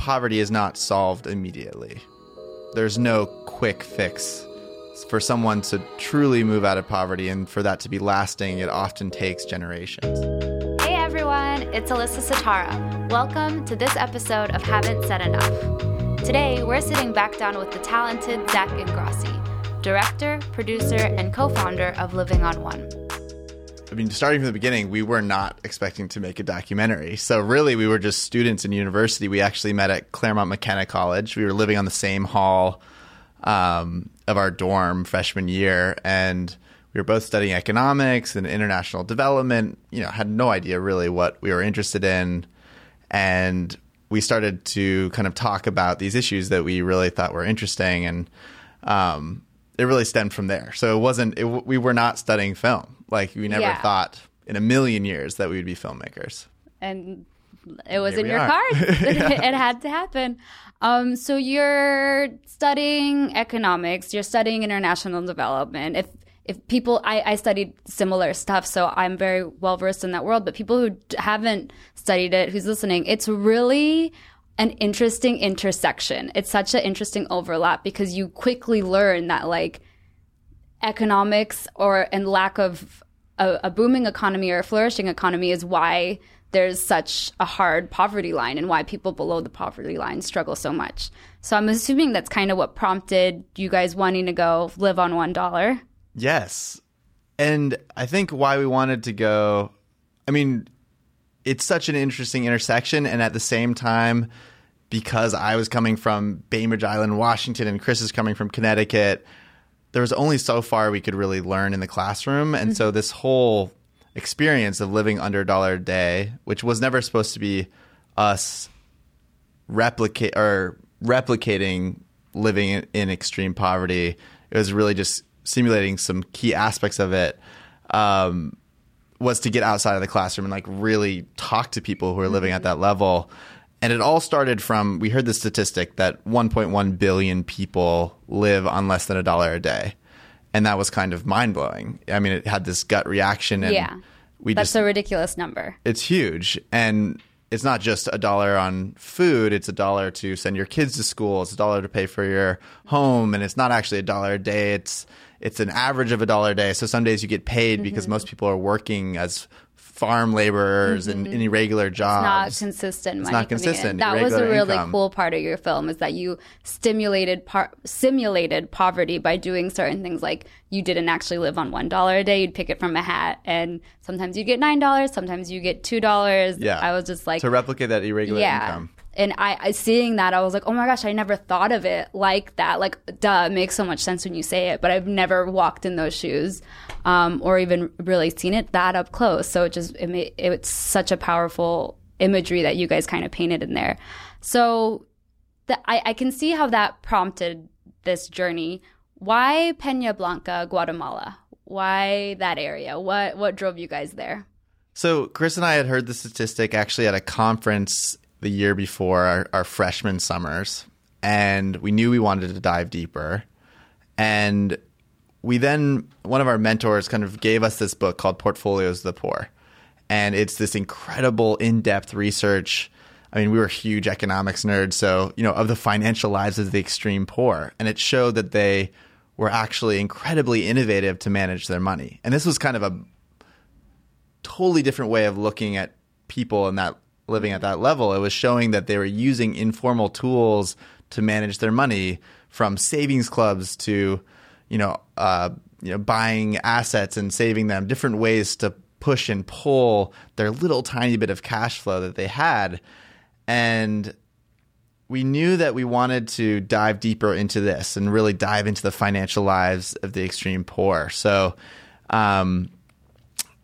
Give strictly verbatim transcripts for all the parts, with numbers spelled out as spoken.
poverty is not solved immediately. There's no quick fix. For someone to truly move out of poverty and for that to be lasting, it often takes generations. Hey everyone, it's Alyssa Sitara. Welcome to this episode of Haven't Said Enough. Today, we're sitting back down with the talented Zach Ingrasci, director, producer, and co-founder of Living on One. I mean, starting from the beginning, we were not expecting to make a documentary. So really, we were just students in university. We actually met at Claremont McKenna College. We were living on the same hall um, of our dorm freshman year, and we were both studying economics and international development, you know, had no idea really what we were interested in. And we started to kind of talk about these issues that we really thought were interesting. And um, it really stemmed from there. So it wasn't, it, we were not studying film. Like, we never yeah. thought in a million years that we would be filmmakers. And it was Here in your are. cards. yeah. It had to happen. Um, so you're studying economics. You're studying international development. If if people, I, I studied similar stuff, so I'm very well versed in that world. But people who haven't studied it, who's listening, it's really an interesting intersection. It's such an interesting overlap because you quickly learn that, like, economics or and lack of a, a booming economy or a flourishing economy is why there's such a hard poverty line and why people below the poverty line struggle so much. So I'm assuming that's kind of what prompted you guys wanting to go live on one dollar. Yes. And I think why we wanted to go, I mean, it's such an interesting intersection. And at the same time, because I was coming from Bainbridge Island, Washington, and Chris is coming from Connecticut, there was only so far we could really learn in the classroom. And mm-hmm. so this whole experience of living under a dollar a day, which was never supposed to be us replicate or replicating living in, in extreme poverty, it was really just simulating some key aspects of it, um, was to get outside of the classroom and, like, really talk to people who are mm-hmm. living at that level. And it all started from, we heard the statistic that one point one billion people live on less than a dollar a day. And that was kind of mind-blowing. I mean, it had this gut reaction. And yeah, we that's just, a ridiculous number. It's huge. And it's not just a dollar on food. It's a dollar to send your kids to school. It's a dollar to pay for your home. And it's not actually a dollar a day. It's it's an average of a dollar a day. So some days you get paid mm-hmm. because most people are working as farm laborers mm-hmm. and in irregular jobs. It's not consistent money. It's not consistent. That was a really income. cool part of your film, is that you stimulated par- simulated poverty by doing certain things, like you didn't actually live on one dollar a day. You'd pick it from a hat, and sometimes you get nine dollars, sometimes you get two dollars. Yeah, I was just like, to replicate that irregular yeah. income. And I, I seeing that, I was like, oh my gosh, I never thought of it like that. Like, duh, it makes so much sense when you say it, but I've never walked in those shoes um, or even really seen it that up close. So it just, it made, it's such a powerful imagery that you guys kind of painted in there. So the, I, I can see how that prompted this journey. Why Peña Blanca, Guatemala? Why that area? What, what drove you guys there? So Chris and I had heard the statistic actually at a conference the year before our, our freshman summers, and we knew we wanted to dive deeper. And we then, one of our mentors kind of gave us this book called Portfolios of the Poor. And it's this incredible in-depth research. I mean, we were huge economics nerds, so, you know, of the financial lives of the extreme poor. And it showed that they were actually incredibly innovative to manage their money. And this was kind of a totally different way of looking at people in that living at that level. It was showing that they were using informal tools to manage their money, from savings clubs to, you know, uh, you know, buying assets and saving them, different ways to push and pull their little tiny bit of cash flow that they had. And we knew that we wanted to dive deeper into this and really dive into the financial lives of the extreme poor. So um,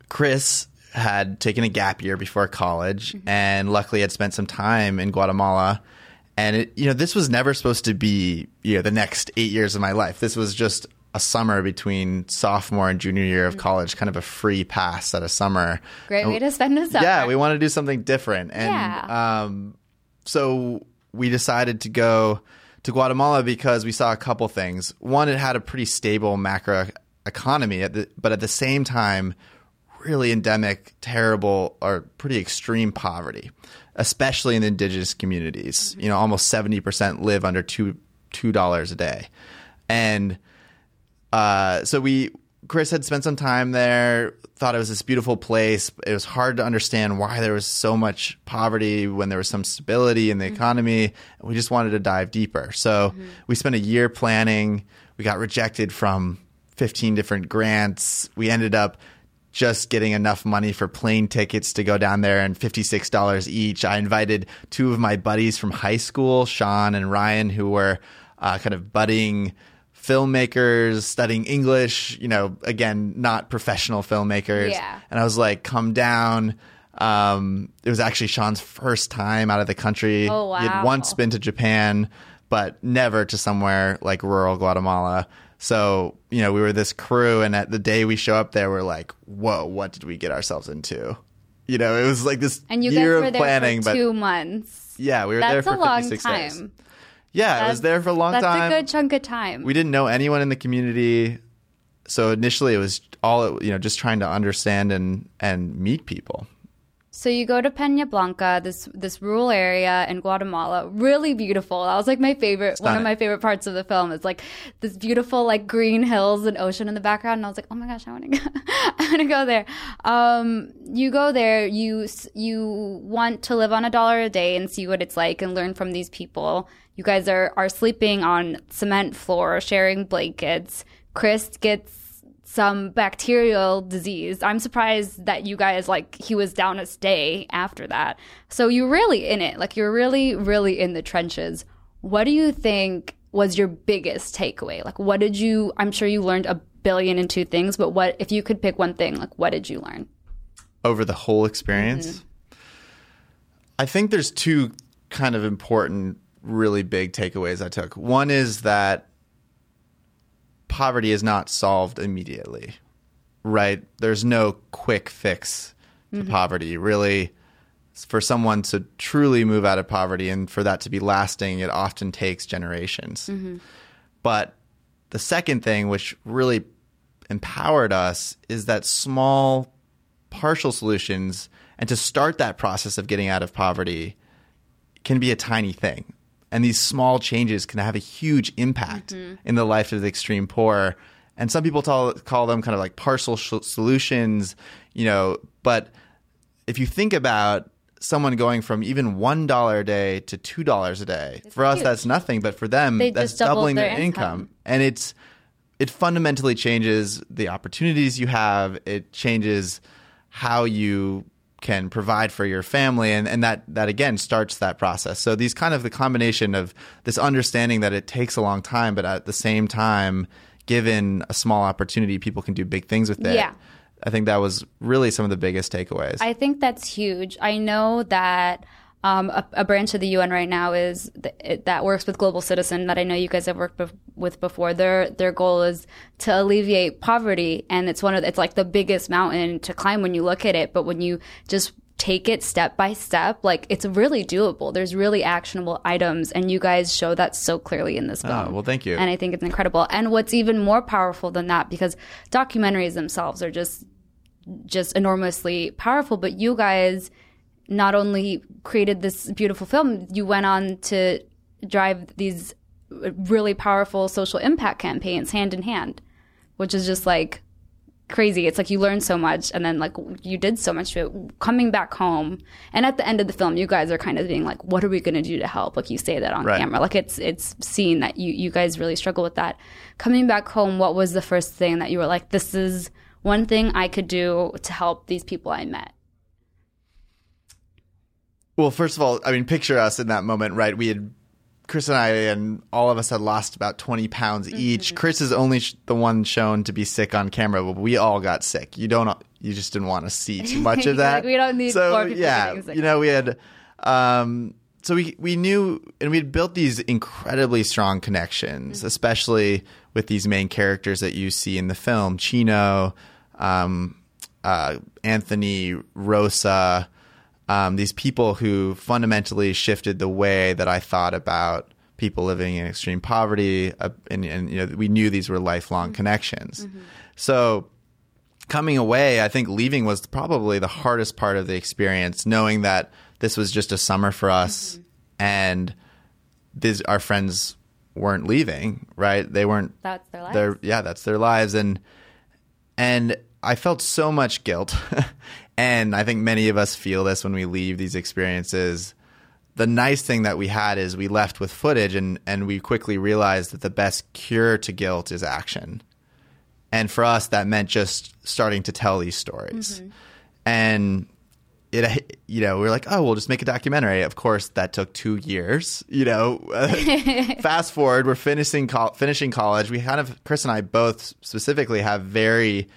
Chris had taken a gap year before college mm-hmm. and luckily had spent some time in Guatemala. And, it, you know, this was never supposed to be, you know, the next eight years of my life. This was just a summer between sophomore and junior year of mm-hmm. college, kind of a free pass at a summer. Great and, way to spend a summer. Yeah, we want to do something different. And yeah. um, so we decided to go to Guatemala because we saw a couple things. One, it had a pretty stable macro economy, at the, but at the same time, really endemic, terrible, or pretty extreme poverty, especially in indigenous communities. Mm-hmm. You know, almost seventy percent live under two $2 a day. And uh, so we Chris had spent some time there, thought it was this beautiful place. It was hard to understand why there was so much poverty when there was some stability in the mm-hmm. economy. We just wanted to dive deeper. So mm-hmm. we spent a year planning. We got rejected from fifteen different grants. We ended up just getting enough money for plane tickets to go down there and fifty-six dollars each. I invited two of my buddies from high school, Sean and Ryan, who were uh, kind of budding filmmakers, studying English, you know, again, not professional filmmakers. Yeah. And I was like, come down. Um, it was actually Sean's first time out of the country. Oh, wow. He had once been to Japan, but never to somewhere like rural Guatemala. So, you know, we were this crew, and at the day we show up there, we're like, whoa, what did we get ourselves into? You know, it was like this and you year guys were of there planning. For two but, months. Yeah, we were That's there for a long fifty-six time. Days. Yeah, that's, it was there for a long that's time. That's a good chunk of time. We didn't know anyone in the community. So initially it was all, you know, just trying to understand and, and meet people. So you go to Peña Blanca, this this rural area in Guatemala, really beautiful. That was like my favorite, Stunning. One of my favorite parts of the film. It's like this beautiful like green hills and ocean in the background. And I was like, oh my gosh, I want to go, I want to go there. Um, you go there, you you want to live on a dollar a day and see what it's like and learn from these people. You guys are, are sleeping on cement floor, sharing blankets. Chris gets some bacterial disease. I'm surprised that you guys, like, he was down a stay after that. So you're really in it. Like, you're really, really in the trenches. What do you think was your biggest takeaway? Like, what did you, I'm sure you learned a billion and two things, but what, if you could pick one thing, like, what did you learn? Over the whole experience? Mm-hmm. I think there's two kind of important, really big takeaways I took. One is that poverty is not solved immediately, right? There's no quick fix to mm-hmm. poverty. Really, for someone to truly move out of poverty and for that to be lasting, it often takes generations. Mm-hmm. But the second thing, which really empowered us, is that small, partial solutions and to start that process of getting out of poverty can be a tiny thing. And these small changes can have a huge impact mm-hmm. in the life of the extreme poor. And some people tell, call them kind of like partial sh- solutions, you know. But if you think about someone going from even one dollar a day to two dollars a day, it's for huge. Us that's nothing. But for them, they that's doubling their, their income. income. And it's it fundamentally changes the opportunities you have. It changes how you can provide for your family. And, and that, that again, starts that process. So these kind of the combination of this understanding that it takes a long time, but at the same time, given a small opportunity, people can do big things with it. Yeah. I think that was really some of the biggest takeaways. I think that's huge. I know that um, a, a branch of the U N right now is th- it, that works with Global Citizen that I know you guys have worked bef- with before. Their their goal is to alleviate poverty, and it's one of the, it's like the biggest mountain to climb when you look at it. But when you just take it step by step, like it's really doable. There's really actionable items, and you guys show that so clearly in this film. Oh, well, thank you. And I think it's incredible. And what's even more powerful than that, because documentaries themselves are just just enormously powerful, but you guys not only created this beautiful film, you went on to drive these really powerful social impact campaigns hand in hand, which is just like crazy. It's like you learned so much and then like you did so much to it. Coming back home. And at the end of the film, you guys are kind of being like, what are we going to do to help? Like you say that on right. camera. Like it's it's seen that you, you guys really struggle with that. Coming back home, what was the first thing that you were like, this is one thing I could do to help these people I met? Well, first of all, I mean, picture us in that moment, right? We had, Chris and I and all of us had lost about twenty pounds mm-hmm. each. Chris is only sh- the one shown to be sick on camera, but we all got sick. You don't, you just didn't want to see too much of that. Like, we don't need so, more people yeah, getting sick. You know, we had, um, so we, we knew, and we had built these incredibly strong connections, mm-hmm. especially with these main characters that you see in the film, Chino, um, uh, Anthony, Rosa, Um, these people who fundamentally shifted the way that I thought about people living in extreme poverty, uh, and, and you know, we knew these were lifelong mm-hmm. connections. Mm-hmm. So coming away, I think leaving was probably the hardest part of the experience, knowing that this was just a summer for us, mm-hmm. and these, our friends weren't leaving, right? They weren't. That's their lives. Their, yeah, that's their lives. And and I felt so much guilt. And I think many of us feel this when we leave these experiences. The nice thing that we had is we left with footage, and, and we quickly realized that the best cure to guilt is action. And for us, that meant just starting to tell these stories. Mm-hmm. And it, you know, we were like, oh, we'll just make a documentary. Of course, that took two years. You know, fast forward, we're finishing co- finishing college. We kind of, Chris and I both specifically have very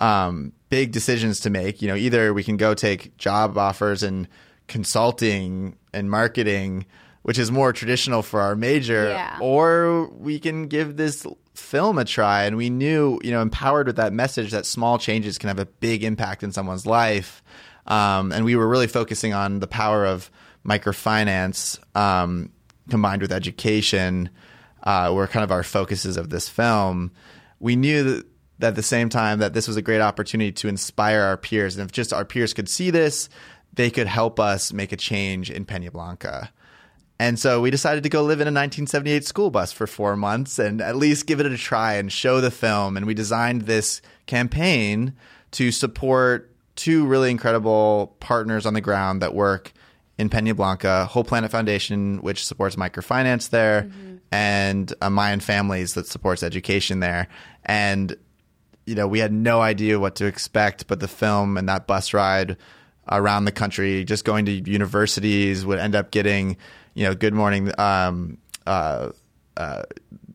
um, big decisions to make. You know, either we can go take job offers in consulting and marketing, which is more traditional for our major, yeah. or we can give this film a try. And we knew, you know, empowered with that message, that small changes can have a big impact in someone's life. Um, and we were really focusing on the power of microfinance um, combined with education, uh, were kind of our focuses of this film. We knew that, that at the same time that this was a great opportunity to inspire our peers. And if just our peers could see this, they could help us make a change in Peña Blanca. And so we decided to go live in a nineteen seventy-eight school bus for four months and at least give it a try and show the film. And we designed this campaign to support two really incredible partners on the ground that work in Peña Blanca, Whole Planet Foundation, which supports microfinance there, mm-hmm. and uh, Mayan Families that supports education there. And, you know, we had no idea what to expect, but the film and that bus ride around the country, just going to universities, would end up getting, you know, Good Morning, um, uh, uh,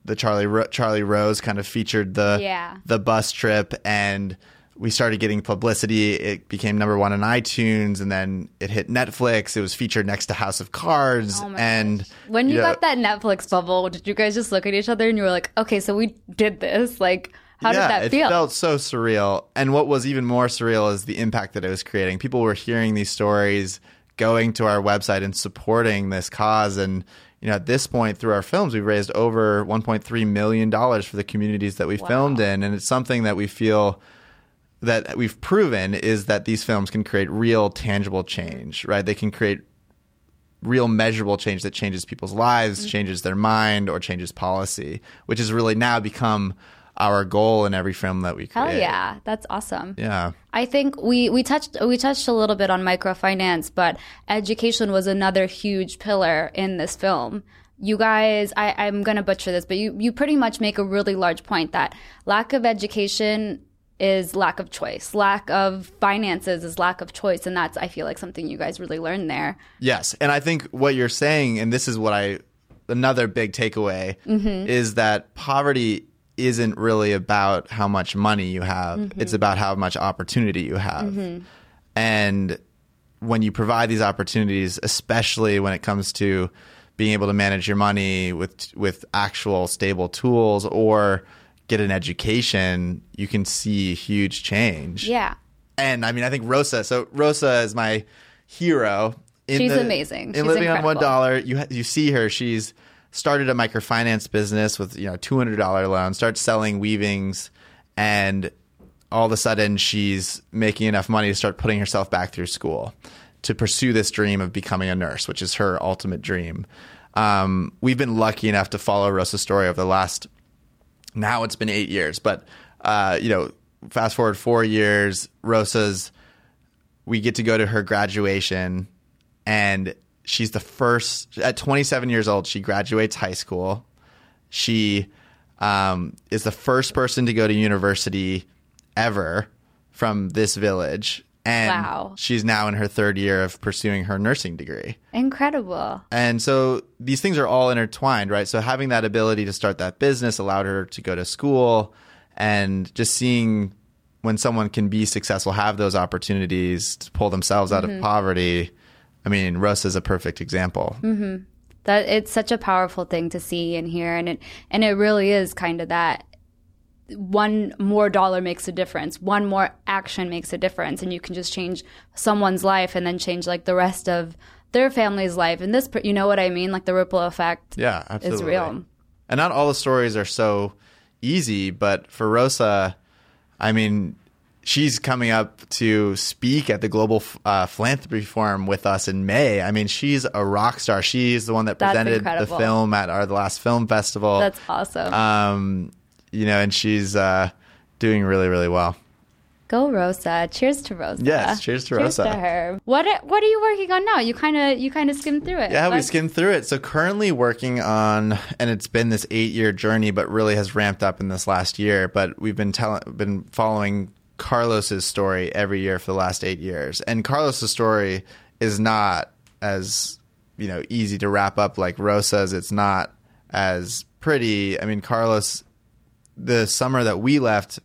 the Charlie Ro- Charlie Rose kind of featured the yeah. the bus trip, and we started getting publicity. It became number one on iTunes, and then it hit Netflix. It was featured next to House of Cards. Oh my and gosh. When you, you know, got that Netflix bubble, did you guys just look at each other and you were like, okay, so we did this? Like, how yeah, did that it feel? It felt so surreal. And what was even more surreal is the impact that it was creating. People were hearing these stories, going to our website and supporting this cause. And, you know, at this point through our films, we've raised over one point three million dollars for the communities that we wow. filmed in. And it's something that we feel that we've proven is that these films can create real tangible change, right? They can create real measurable change that changes people's lives, mm-hmm. changes their mind, or changes policy, which has really now become our goal in every film that we create. Hell yeah. That's awesome. Yeah. I think we, we touched we touched a little bit on microfinance, but education was another huge pillar in this film. You guys, I, I'm going to butcher this, but you, you pretty much make a really large point that lack of education is lack of choice. Lack of finances is lack of choice. And that's, I feel like, something you guys really learned there. Yes. And I think what you're saying, and this is what I – another big takeaway mm-hmm. is that poverty – isn't really about how much money you have. Mm-hmm. It's about how much opportunity you have. Mm-hmm. And when you provide these opportunities, especially when it comes to being able to manage your money with with actual stable tools or get an education, you can see huge change. Yeah. And I mean, I think Rosa, so Rosa is my hero. In she's the, amazing. In she's Living incredible. On one dollar, you you see her, she's started a microfinance business with, you know, two hundred dollars loan, starts selling weavings, and all of a sudden she's making enough money to start putting herself back through school to pursue this dream of becoming a nurse, which is her ultimate dream. Um, we've been lucky enough to follow Rosa's story over the last, now it's been eight years, but, uh, you know, fast forward four years, Rosa's, we get to go to her graduation, and she's the first – at twenty-seven years old, she graduates high school. She um, is the first person to go to university ever from this village. And wow. she's now in her third year of pursuing her nursing degree. Incredible. And so these things are all intertwined, right? So having that ability to start that business allowed her to go to school, and just seeing when someone can be successful, have those opportunities to pull themselves out mm-hmm. of poverty – I mean, Rosa is a perfect example. Mm-hmm. That it's such a powerful thing to see and hear, and it and it really is kind of that one more dollar makes a difference, one more action makes a difference, and you can just change someone's life and then change like the rest of their family's life. And this, you know what I mean? Like the ripple effect. Yeah, absolutely. Is real. And not all the stories are so easy, but for Rosa, I mean, she's coming up to speak at the Global uh, Philanthropy Forum with us in May. I mean, she's a rock star. She's the one that presented the film at our the last film festival. That's awesome. Um, you know, and she's uh, doing really, really well. Go Rosa! Cheers to Rosa. Yes, cheers to Rosa. Cheers to her. What are, What are you working on now? You kind of you kind of skimmed through it. Yeah, but... we skimmed through it. So currently working on, and it's been this eight year journey, but really has ramped up in this last year. But we've been telling, been following Carlos's story every year for the last eight years, and Carlos's story is not as you know easy to wrap up like Rosa's. It's not as pretty. I mean, Carlos, the summer that we left.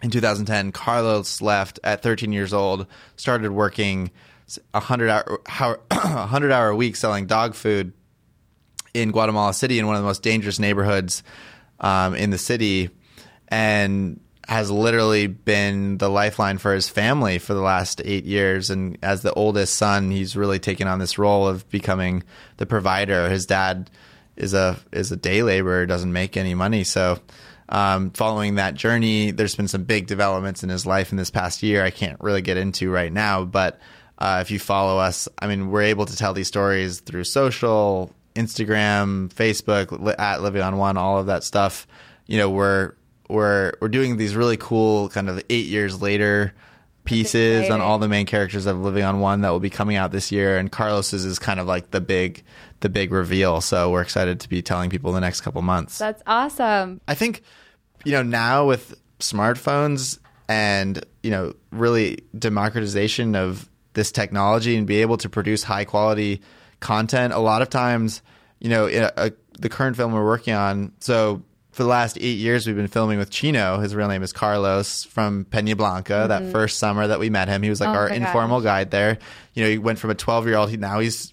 In two thousand ten, Carlos left at thirteen years old, started working a one hundred hour, one hundred hour a week selling dog food in Guatemala City in one of the most dangerous neighborhoods um, in the city, and has literally been the lifeline for his family for the last eight years. And as the oldest son, he's really taken on this role of becoming the provider. His dad is a is a day laborer, doesn't make any money, so... Um, following that journey, there's been some big developments in his life in this past year I can't really get into right now, but uh, if you follow us, I mean, we're able to tell these stories through social, Instagram, Facebook, at Living on One, all of that stuff. You know, we're we're we're doing these really cool kind of eight years later pieces on all the main characters of Living on One that will be coming out this year, and Carlos's is kind of like the big the big reveal, so we're excited to be telling people the next couple months. That's awesome. I think you know now with smartphones and you know really democratization of this technology and be able to produce high quality content, a lot of times you know in a, a, the current film we're working on, so for the last eight years, we've been filming with Chino. His real name is Carlos, from Peña Blanca. Mm-hmm. That first summer that we met him, he was like oh our informal God. guide there. You know, he went from a twelve-year-old. He, now he's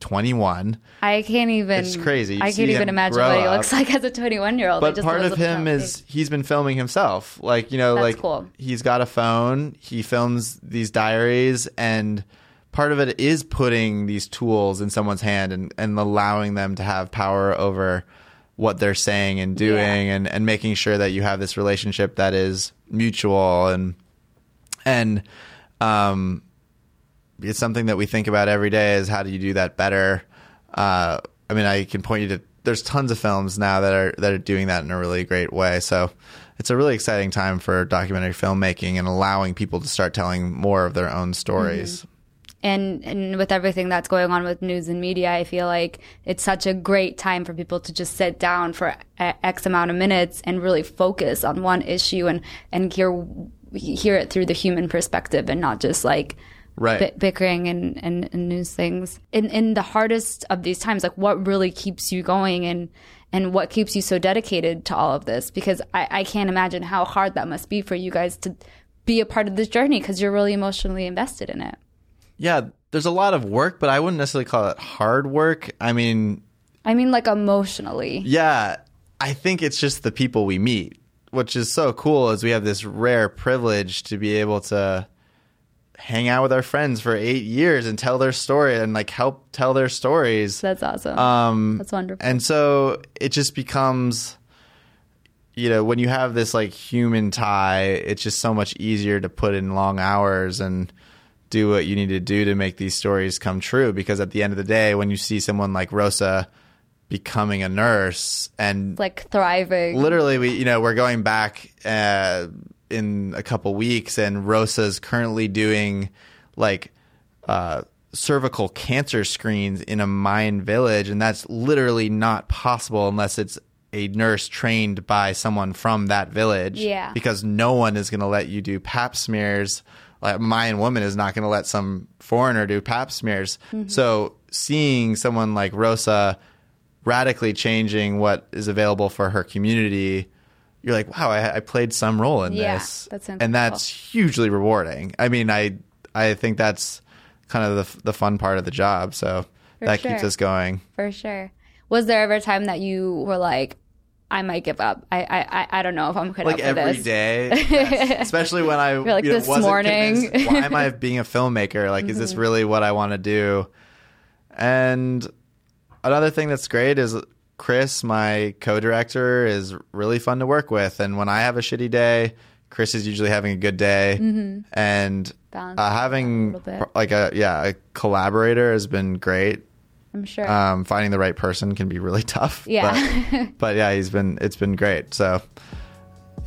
twenty-one. I can't even. It's crazy. You I can't even imagine what he looks up. like as a twenty-one-year-old. But just part of him is he's been filming himself. Like you know, That's like cool. He's got a phone. He films these diaries, and part of it is putting these tools in someone's hand and, and allowing them to have power over what they're saying and doing, yeah. and, and making sure that you have this relationship that is mutual. And, and, um, it's something that we think about every day is how do you do that better? Uh, I mean, I can point you to, there's tons of films now that are, that are doing that in a really great way. So it's a really exciting time for documentary filmmaking and allowing people to start telling more of their own stories. Mm-hmm. And and with everything that's going on with news and media, I feel like it's such a great time for people to just sit down for a- X amount of minutes and really focus on one issue and, and hear hear it through the human perspective and not just like right. b- bickering and, and, and news things. In in the hardest of these times, like what really keeps you going and, and what keeps you so dedicated to all of this? Because I, I can't imagine how hard that must be for you guys to be a part of this journey because you're really emotionally invested in it. Yeah, there's a lot of work, but I wouldn't necessarily call it hard work. I mean... I mean, like, emotionally. Yeah. I think it's just the people we meet, which is so cool, is we have this rare privilege to be able to hang out with our friends for eight years and tell their story and, like, help tell their stories. That's awesome. Um, That's wonderful. And so it just becomes... You know, when you have this, like, human tie, it's just so much easier to put in long hours and... do what you need to do to make these stories come true, because at the end of the day, when you see someone like Rosa becoming a nurse and like thriving, literally we you know we're going back uh, in a couple weeks, and Rosa's currently doing like uh cervical cancer screens in a Mayan village, and that's literally not possible unless it's a nurse trained by someone from that village, yeah because no one is going to let you do pap smears. Like, a Mayan woman is not going to let some foreigner do pap smears. Mm-hmm. So seeing someone like Rosa radically changing what is available for her community, you're like, wow, I, I played some role in yeah, this. That sounds and cool. That's hugely rewarding. I mean, I I think that's kind of the, the fun part of the job. So for that sure. keeps us going. For sure. Was there ever a time that you were like, I might give up. I I I don't know if I'm good like up for every this. Day, yes. Especially when I like, you know, this wasn't morning. Convinced, why am I being a filmmaker? Like, mm-hmm. Is this really what I want to do? And another thing that's great is Chris, my co-director, is really fun to work with. And when I have a shitty day, Chris is usually having a good day, mm-hmm. and uh, having a like a yeah a collaborator has been great. I'm sure um, finding the right person can be really tough. Yeah, but, but yeah, he's been it's been great. So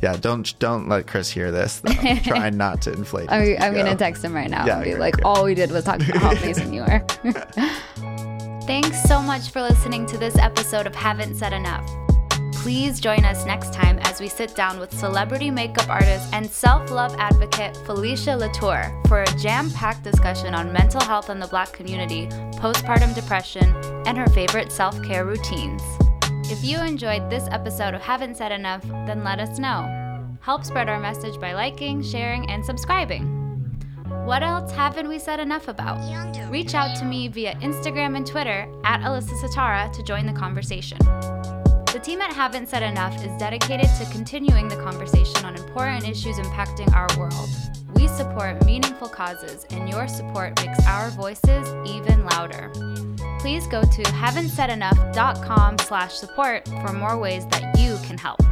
yeah, don't don't let Chris hear this. Try not to inflate. I'm, I'm gonna text him right now yeah, and be like, go. All we did was talk about how amazing you are. Thanks so much for listening to this episode of Haven't Said Enough. Please join us next time as we sit down with celebrity makeup artist and self-love advocate Felicia Latour for a jam-packed discussion on mental health in the Black community, postpartum depression, and her favorite self-care routines. If you enjoyed this episode of Haven't Said Enough, then let us know. Help spread our message by liking, sharing, and subscribing. What else haven't we said enough about? Reach out to me via Instagram and Twitter at Alyssa Sitara to join the conversation. The team at Haven't Said Enough is dedicated to continuing the conversation on important issues impacting our world. We support meaningful causes, and your support makes our voices even louder. Please go to haven't said enough dot com slash support for more ways that you can help.